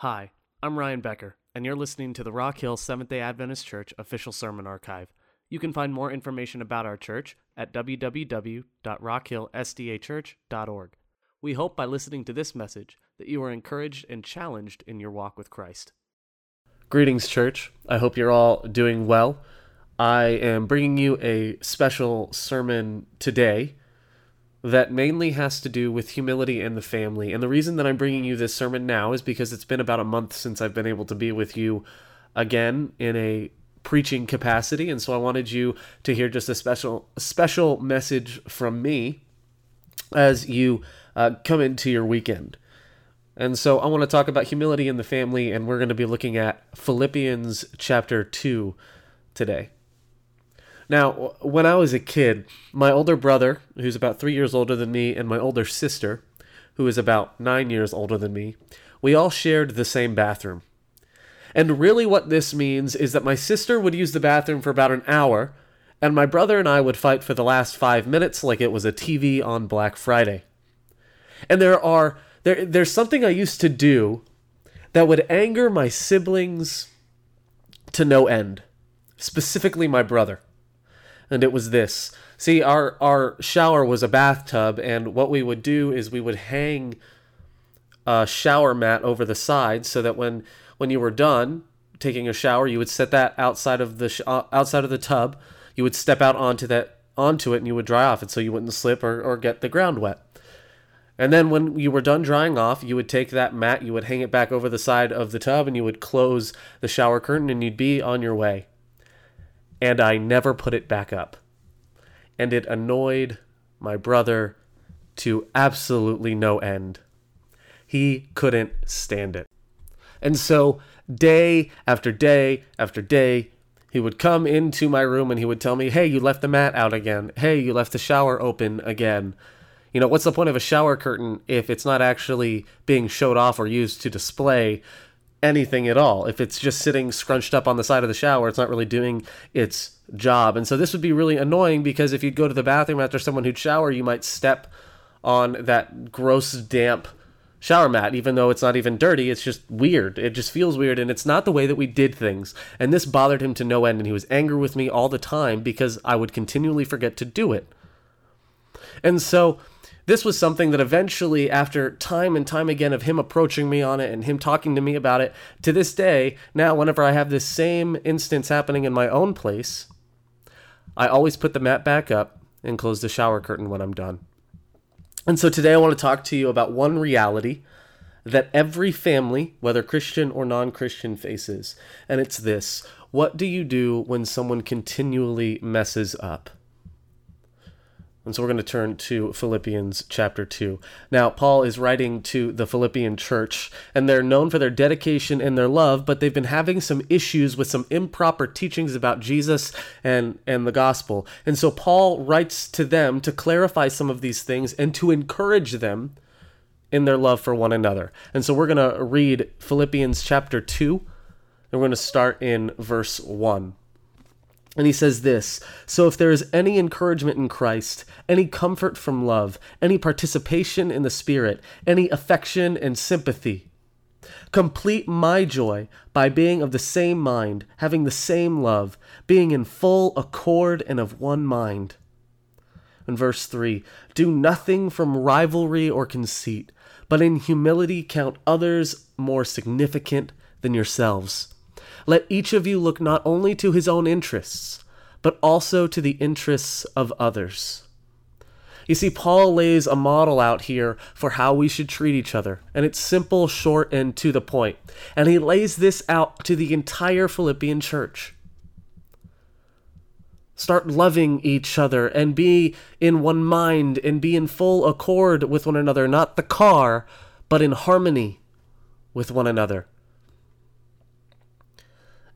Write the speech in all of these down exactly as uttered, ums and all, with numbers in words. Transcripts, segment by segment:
Hi, I'm Ryan Becker, and you're listening to the Rock Hill Seventh-day Adventist Church Official Sermon Archive. You can find more information about our church at w w w dot rock hill s d a church dot org. We hope by listening to this message that you are encouraged and challenged in your walk with Christ. Greetings, church. I hope you're all doing well. I am bringing you a special sermon today that mainly has to do with humility and the family. And the reason that I'm bringing you this sermon now is because it's been about a month since I've been able to be with you again in a preaching capacity. And so I wanted you to hear just a special special message from me as you uh, come into your weekend. And so I want to talk about humility and the family, and we're going to be looking at Philippians chapter two today. Now, when I was a kid, my older brother, who's about three years older than me, and my older sister, who is about nine years older than me, we all shared the same bathroom. And really what this means is that my sister would use the bathroom for about an hour, and my brother and I would fight for the last five minutes like it was a T V on Black Friday. And there are there there's something I used to do that would anger my siblings to no end, specifically my brother. And it was this. See, our, our shower was a bathtub, and what we would do is we would hang a shower mat over the side so that when, when you were done taking a shower, you would set that outside of the sh- outside of the tub. You would step out onto that onto it, and you would dry off, and so you wouldn't slip or, or get the ground wet. And then when you were done drying off, you would take that mat, you would hang it back over the side of the tub, and you would close the shower curtain, and you'd be on your way. And I never put it back up. And it annoyed my brother to absolutely no end. He couldn't stand it. And so day after day after day, he would come into my room and he would tell me, hey, you left the mat out again. Hey, you left the shower open again. You know, what's the point of a shower curtain if it's not actually being showed off or used to display anything at all? If it's just sitting scrunched up on the side of the shower, it's not really doing its job. And so this would be really annoying, because if you'd go to the bathroom after someone who'd shower, you might step on that gross, damp shower mat, even though it's not even dirty. It's just weird. It just feels weird, and it's not the way that we did things. And this bothered him to no end, and he was angry with me all the time because I would continually forget to do it. And so this was something that eventually, after time and time again of him approaching me on it and him talking to me about it, to this day, now whenever I have this same instance happening in my own place, I always put the mat back up and close the shower curtain when I'm done. And so today I want to talk to you about one reality that every family, whether Christian or non-Christian, faces. And it's this: what do you do when someone continually messes up? And so we're going to turn to Philippians chapter two. Now, Paul is writing to the Philippian church, and they're known for their dedication and their love, but they've been having some issues with some improper teachings about Jesus and, and the gospel. And so Paul writes to them to clarify some of these things and to encourage them in their love for one another. And so we're going to read Philippians chapter two, and we're going to start in verse one. And he says this: so if there is any encouragement in Christ, any comfort from love, any participation in the Spirit, any affection and sympathy, complete my joy by being of the same mind, having the same love, being in full accord and of one mind. In verse three, do nothing from rivalry or conceit, but in humility count others more significant than yourselves. Let each of you look not only to his own interests, but also to the interests of others. You see, Paul lays a model out here for how we should treat each other, and it's simple, short, and to the point. And he lays this out to the entire Philippian church. Start loving each other and be in one mind and be in full accord with one another, not the car, but in harmony with one another.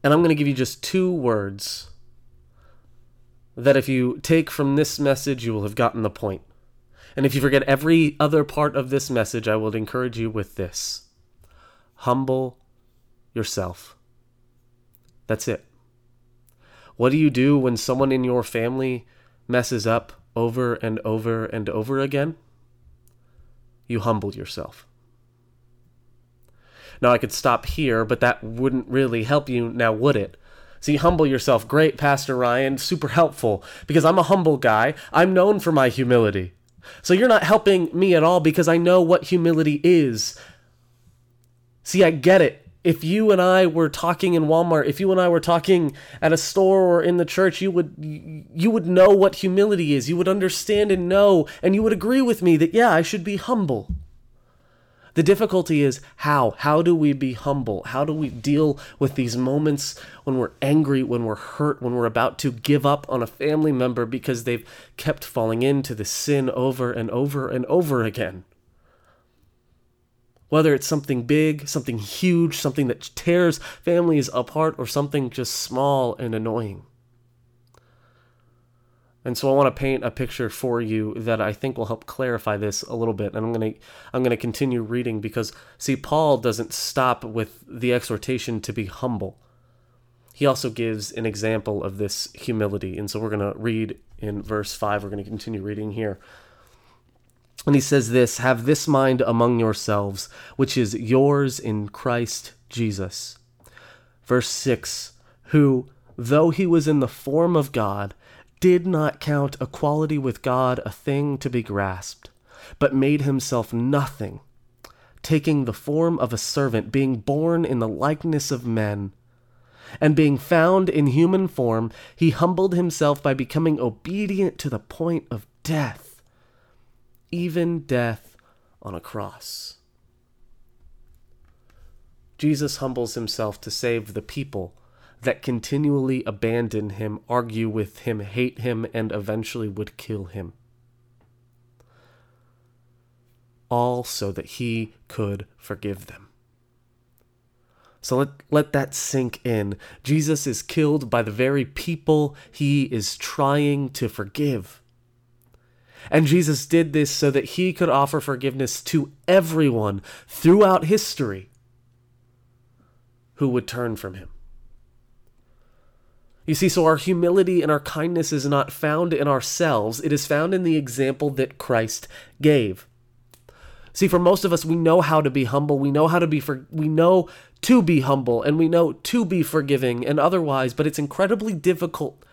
And I'm going to give you just two words that if you take from this message, you will have gotten the point. And if you forget every other part of this message, I would encourage you with this: humble yourself. That's it. What do you do when someone in your family messes up over and over and over again? You humble yourself. Now I could stop here, but that wouldn't really help you now, would it? See, humble yourself. Great, Pastor Ryan, super helpful, because I'm a humble guy. I'm known for my humility. So you're not helping me at all because I know what humility is. See, I get it. If you and I were talking in Walmart, if you and I were talking at a store or in the church, you would you would know what humility is. You would understand and know, and you would agree with me that, yeah, I should be humble. The difficulty is how? How do we be humble? How do we deal with these moments when we're angry, when we're hurt, when we're about to give up on a family member because they've kept falling into the sin over and over and over again? Whether it's something big, something huge, something that tears families apart, or something just small and annoying. And so I want to paint a picture for you that I think will help clarify this a little bit. And I'm going to I'm going to continue reading because, see, Paul doesn't stop with the exhortation to be humble. He also gives an example of this humility. And so we're going to read in verse five. We're going to continue reading here. And he says this, "Have this mind among yourselves, which is yours in Christ Jesus." Verse six, "Who, though he was in the form of God, did not count equality with God a thing to be grasped, but made himself nothing, taking the form of a servant, being born in the likeness of men. And being found in human form, he humbled himself by becoming obedient to the point of death, even death on a cross." Jesus humbles himself to save the people that continually abandon him, argue with him, hate him, and eventually would kill him. All so that he could forgive them. So let, let that sink in. Jesus is killed by the very people he is trying to forgive. And Jesus did this so that he could offer forgiveness to everyone throughout history who would turn from him. You see, so our humility and our kindness is not found in ourselves. It is found in the example that Christ gave. See, for most of us, we know how to be humble. We know how to be, for, we know to be humble, and we know to be forgiving and otherwise, but it's incredibly difficult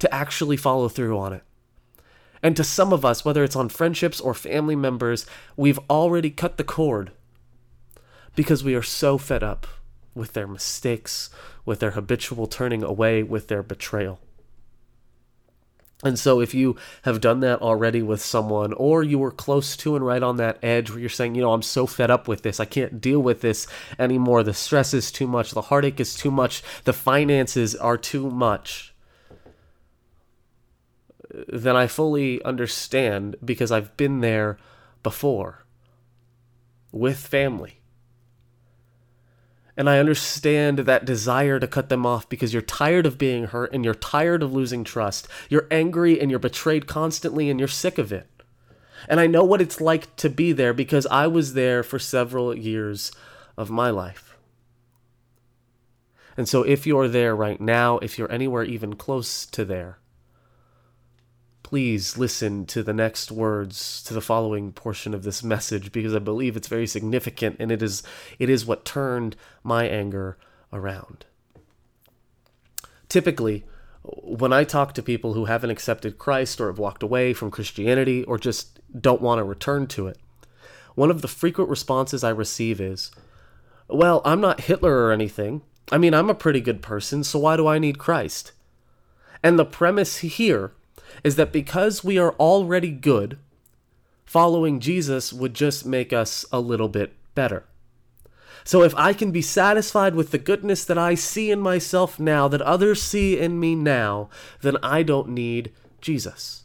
to actually follow through on it. And to some of us, whether it's on friendships or family members, we've already cut the cord because we are so fed up with their mistakes, with their habitual turning away, with their betrayal. And so if you have done that already with someone, or you were close to and right on that edge where you're saying, you know, I'm so fed up with this, I can't deal with this anymore, the stress is too much, the heartache is too much, the finances are too much, then I fully understand because I've been there before with family. And I understand that desire to cut them off because you're tired of being hurt and you're tired of losing trust. You're angry and you're betrayed constantly and you're sick of it. And I know what it's like to be there because I was there for several years of my life. And so if you're there right now, if you're anywhere even close to there, please listen to the next words, to the following portion of this message, because I believe it's very significant, and it is it is what turned my anger around. Typically, when I talk to people who haven't accepted Christ or have walked away from Christianity or just don't want to return to it, one of the frequent responses I receive is, well, I'm not Hitler or anything. I mean, I'm a pretty good person, so why do I need Christ? And the premise here is that because we are already good, following Jesus would just make us a little bit better. So if I can be satisfied with the goodness that I see in myself now, that others see in me now, then I don't need Jesus.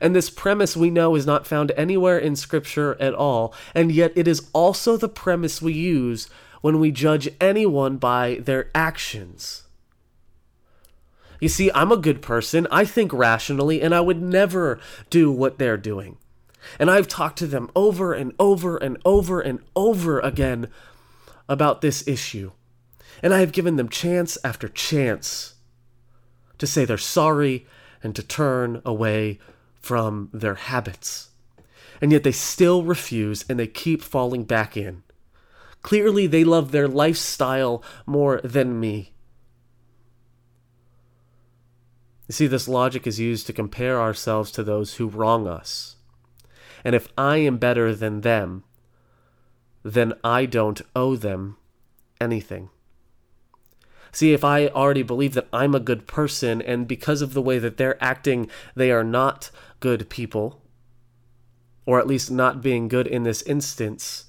And this premise we know is not found anywhere in Scripture at all, and yet it is also the premise we use when we judge anyone by their actions. You see, I'm a good person, I think rationally, and I would never do what they're doing. And I've talked to them over and over and over and over again about this issue. And I have given them chance after chance to say they're sorry and to turn away from their habits. And yet they still refuse and they keep falling back in. Clearly, they love their lifestyle more than me. You see, this logic is used to compare ourselves to those who wrong us. And if I am better than them, then I don't owe them anything. See, if I already believe that I'm a good person, and because of the way that they're acting, they are not good people, or at least not being good in this instance,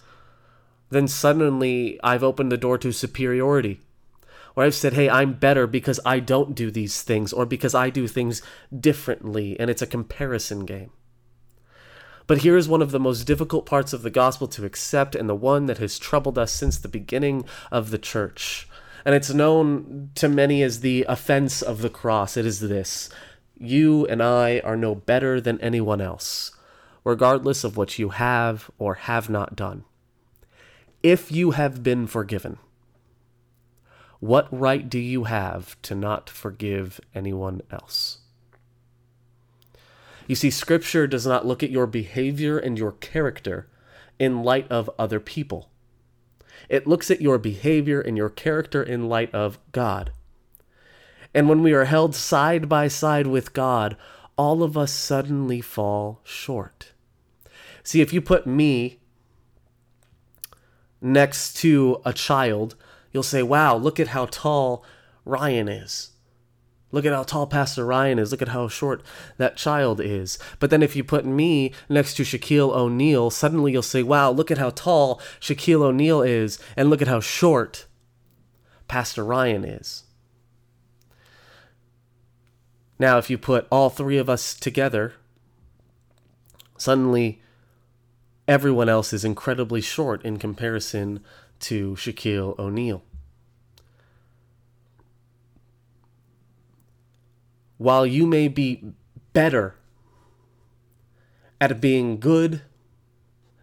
then suddenly I've opened the door to superiority, where I've said, hey, I'm better because I don't do these things, or because I do things differently, and it's a comparison game. But here is one of the most difficult parts of the gospel to accept, and the one that has troubled us since the beginning of the church. And it's known to many as the offense of the cross. It is this: you and I are no better than anyone else, regardless of what you have or have not done. If you have been forgiven, what right do you have to not forgive anyone else? You see, Scripture does not look at your behavior and your character in light of other people. It looks at your behavior and your character in light of God. And when we are held side by side with God, all of us suddenly fall short. See, if you put me next to a child, you'll say, wow, look at how tall Ryan is. Look at how tall Pastor Ryan is. Look at how short that child is. But then if you put me next to Shaquille O'Neal, suddenly you'll say, wow, look at how tall Shaquille O'Neal is, and look at how short Pastor Ryan is. Now, if you put all three of us together, suddenly everyone else is incredibly short in comparison to Shaquille O'Neal. While you may be better at being good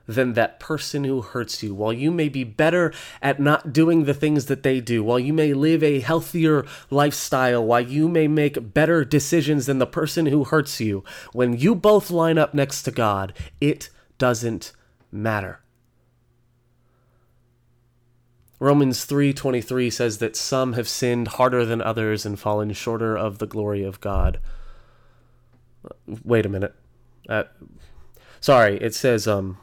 than that person who hurts you, while you may be better at not doing the things that they do, while you may live a healthier lifestyle, while you may make better decisions than the person who hurts you, when you both line up next to God, it doesn't matter. Romans three twenty-three says that some have sinned harder than others and fallen shorter of the glory of God. Wait a minute. Uh, sorry, it says um,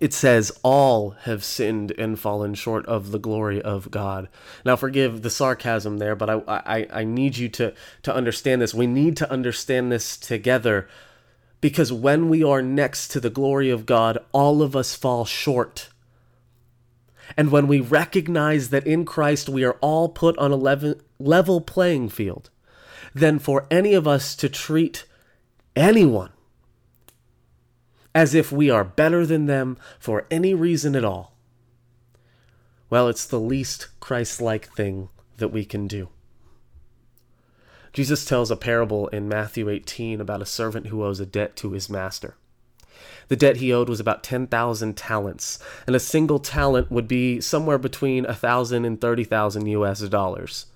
it says all have sinned and fallen short of the glory of God. Now, forgive the sarcasm there, but I I, I need you to, to understand this. We need to understand this together, because when we are next to the glory of God, all of us fall short. And when we recognize that in Christ we are all put on a level playing field, then for any of us to treat anyone as if we are better than them for any reason at all, well, it's the least Christ-like thing that we can do. Jesus tells a parable in Matthew eighteen about a servant who owes a debt to his master. The debt he owed was about ten thousand talents, and a single talent would be somewhere between one thousand and thirty thousand U S dollars.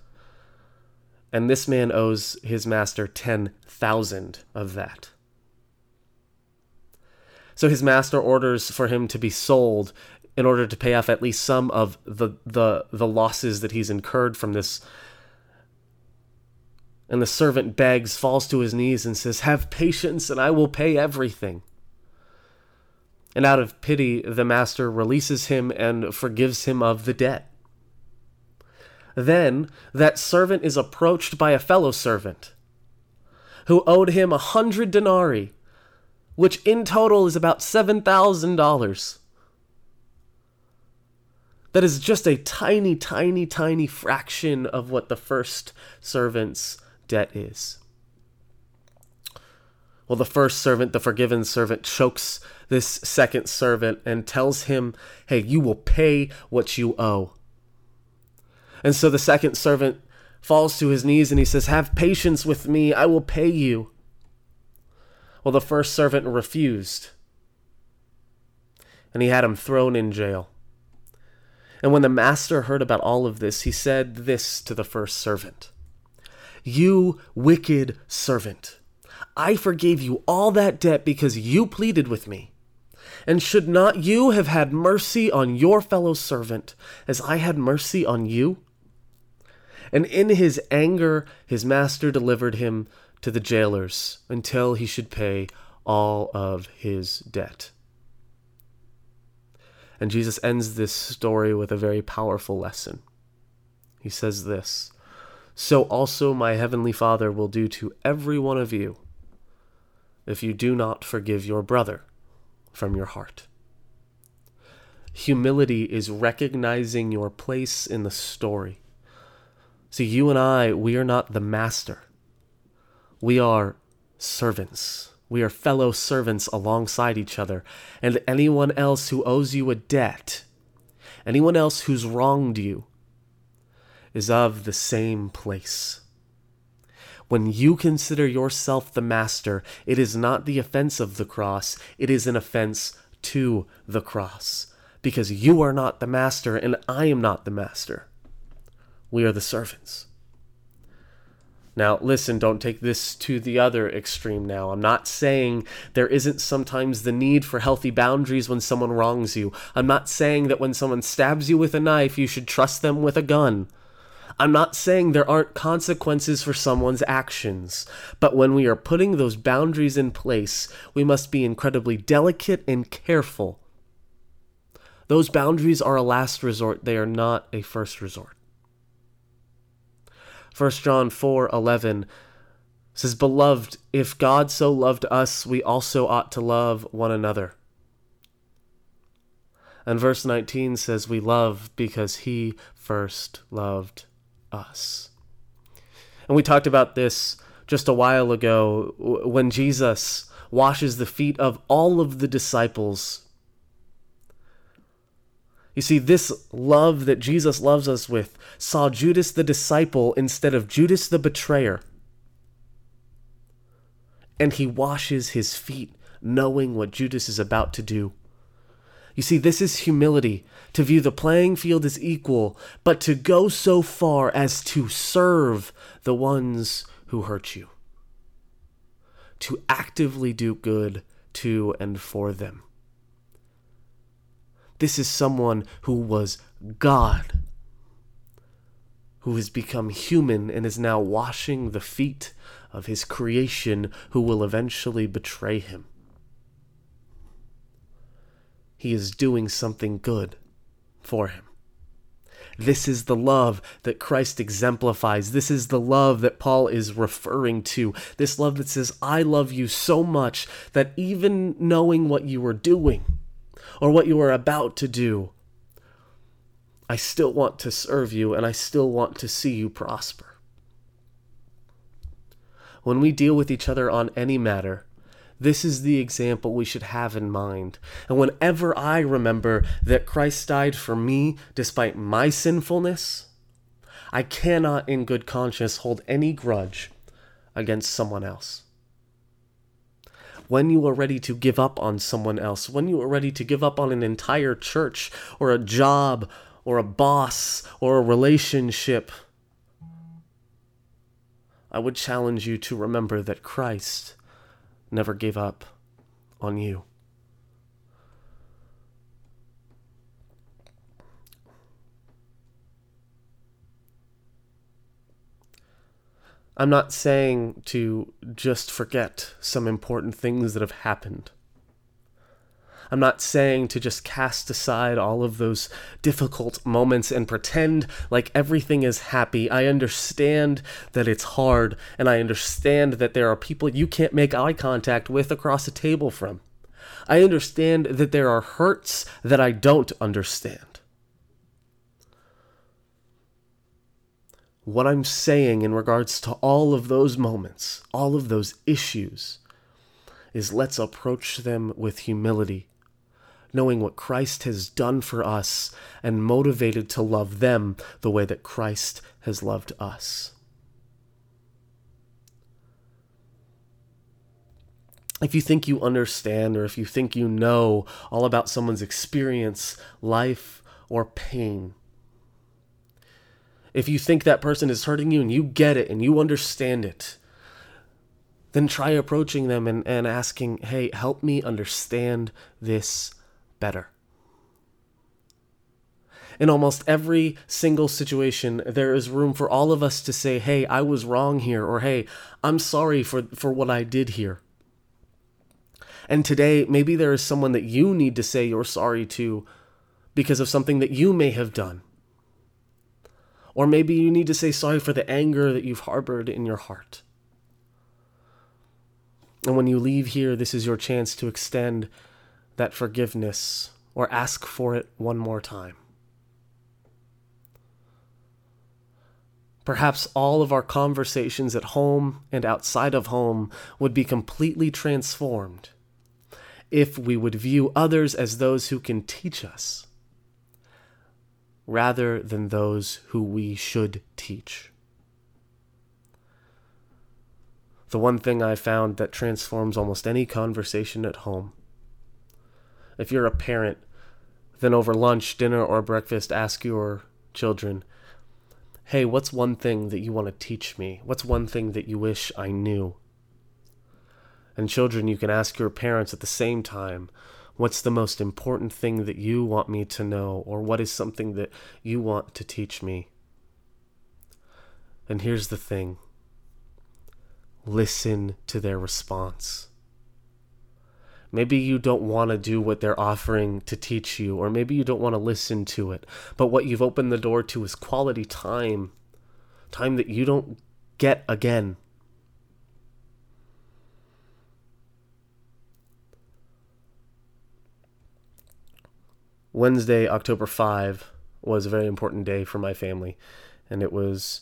And this man owes his master ten thousand of that. So his master orders for him to be sold in order to pay off at least some of the the, the losses that he's incurred from this. And the servant begs, falls to his knees, and says, "Have patience, and I will pay everything." And out of pity, the master releases him and forgives him of the debt. Then that servant is approached by a fellow servant who owed him a hundred denarii, which in total is about seven thousand dollars. That is just a tiny, tiny, tiny fraction of what the first servant's debt is. Well, the first servant, the forgiven servant, chokes this second servant and tells him, hey, you will pay what you owe. And so the second servant falls to his knees and he says, have patience with me, I will pay you. Well, the first servant refused, and he had him thrown in jail. And when the master heard about all of this, he said this to the first servant: you wicked servant! I forgave you all that debt because you pleaded with me. And should not you have had mercy on your fellow servant, as I had mercy on you? And in his anger, his master delivered him to the jailers until he should pay all of his debt. And Jesus ends this story with a very powerful lesson. He says this, "So also my heavenly Father will do to every one of you if you do not forgive your brother from your heart." Humility is recognizing your place in the story. See, you and I, we are not the master. We are servants. We are fellow servants alongside each other. And anyone else who owes you a debt, anyone else who's wronged you, is of the same place. When you consider yourself the master, it is not the offense of the cross, it is an offense to the cross. Because you are not the master and I am not the master. We are the servants. Now, listen, don't take this to the other extreme now. I'm not saying there isn't sometimes the need for healthy boundaries when someone wrongs you. I'm not saying that when someone stabs you with a knife, you should trust them with a gun. I'm not saying there aren't consequences for someone's actions, but when we are putting those boundaries in place, we must be incredibly delicate and careful. Those boundaries are a last resort. They are not a first resort. First John four eleven says, "Beloved, if God so loved us, we also ought to love one another." And verse nineteen says, "We love because he first loved us. us. And we talked about this just a while ago when Jesus washes the feet of all of the disciples. You see, this love that Jesus loves us with saw Judas the disciple instead of Judas the betrayer. And he washes his feet, knowing what Judas is about to do. You see, this is humility, to view the playing field as equal, but to go so far as to serve the ones who hurt you, to actively do good to and for them. This is someone who was God, who has become human and is now washing the feet of his creation, who will eventually betray him. He is doing something good for him. This is the love that Christ exemplifies. This is the love that Paul is referring to. This love that says, I love you so much that even knowing what you were doing or what you were about to do, I still want to serve you and I still want to see you prosper. When we deal with each other on any matter, this is the example we should have in mind. And whenever I remember that Christ died for me despite my sinfulness, I cannot in good conscience hold any grudge against someone else. When you are ready to give up on someone else, when you are ready to give up on an entire church or a job or a boss or a relationship, I would challenge you to remember that Christ never gave up on you. I'm not saying to just forget some important things that have happened. I'm not saying to just cast aside all of those difficult moments and pretend like everything is happy. I understand that it's hard, and I understand that there are people you can't make eye contact with across a table from. I understand that there are hurts that I don't understand. What I'm saying in regards to all of those moments, all of those issues, is let's approach them with humility, knowing what Christ has done for us and motivated to love them the way that Christ has loved us. If you think you understand or if you think you know all about someone's experience, life, or pain, if you think that person is hurting you and you get it and you understand it, then try approaching them and, and asking, hey, help me understand this better. In almost every single situation, there is room for all of us to say, hey, I was wrong here, or hey, I'm sorry for, for what I did here. And today, maybe there is someone that you need to say you're sorry to because of something that you may have done. Or maybe you need to say sorry for the anger that you've harbored in your heart. And when you leave here, this is your chance to extend that forgiveness or ask for it one more time. Perhaps all of our conversations at home and outside of home would be completely transformed if we would view others as those who can teach us, rather than those who we should teach. The one thing I found that transforms almost any conversation at home. If you're a parent, then over lunch, dinner, or breakfast, ask your children, hey, what's one thing that you want to teach me? What's one thing that you wish I knew? And children, you can ask your parents at the same time, what's the most important thing that you want me to know? Or what is something that you want to teach me? And here's the thing. Listen to their response. Maybe you don't want to do what they're offering to teach you, or maybe you don't want to listen to it. But what you've opened the door to is quality time, time that you don't get again. Wednesday, October fifth, was a very important day for my family, and it was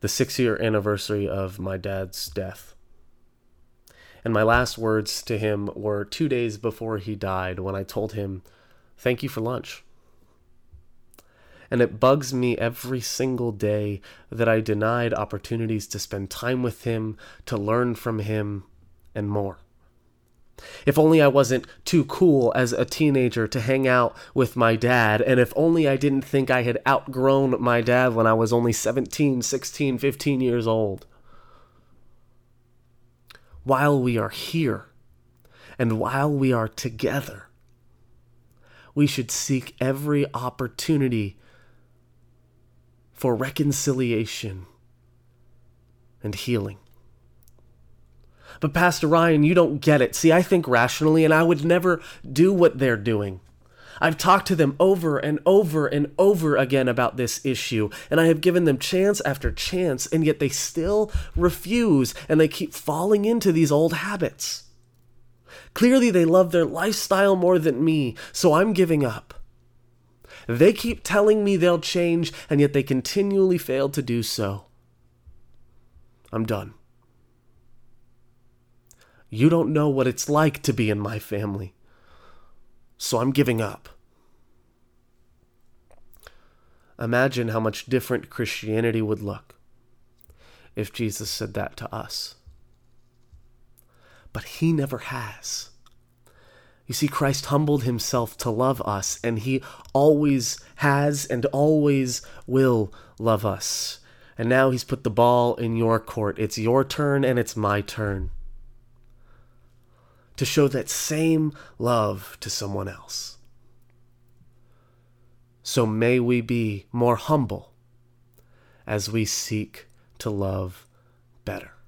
the six-year anniversary of my dad's death. And my last words to him were two days before he died when I told him, thank you for lunch. And it bugs me every single day that I denied opportunities to spend time with him, to learn from him, and more. If only I wasn't too cool as a teenager to hang out with my dad, and if only I didn't think I had outgrown my dad when I was only seventeen, sixteen, fifteen years old. While we are here, and while we are together, we should seek every opportunity for reconciliation and healing. But Pastor Ryan, you don't get it. See, I think rationally, and I would never do what they're doing. I've talked to them over and over and over again about this issue, and I have given them chance after chance, and yet they still refuse, and they keep falling into these old habits. Clearly, they love their lifestyle more than me, so I'm giving up. They keep telling me they'll change, and yet they continually fail to do so. I'm done. You don't know what it's like to be in my family. So I'm giving up. Imagine how much different Christianity would look if Jesus said that to us. But he never has. You see, Christ humbled himself to love us, and he always has and always will love us. And now he's put the ball in your court. It's your turn and it's my turn to show that same love to someone else. So may we be more humble as we seek to love better.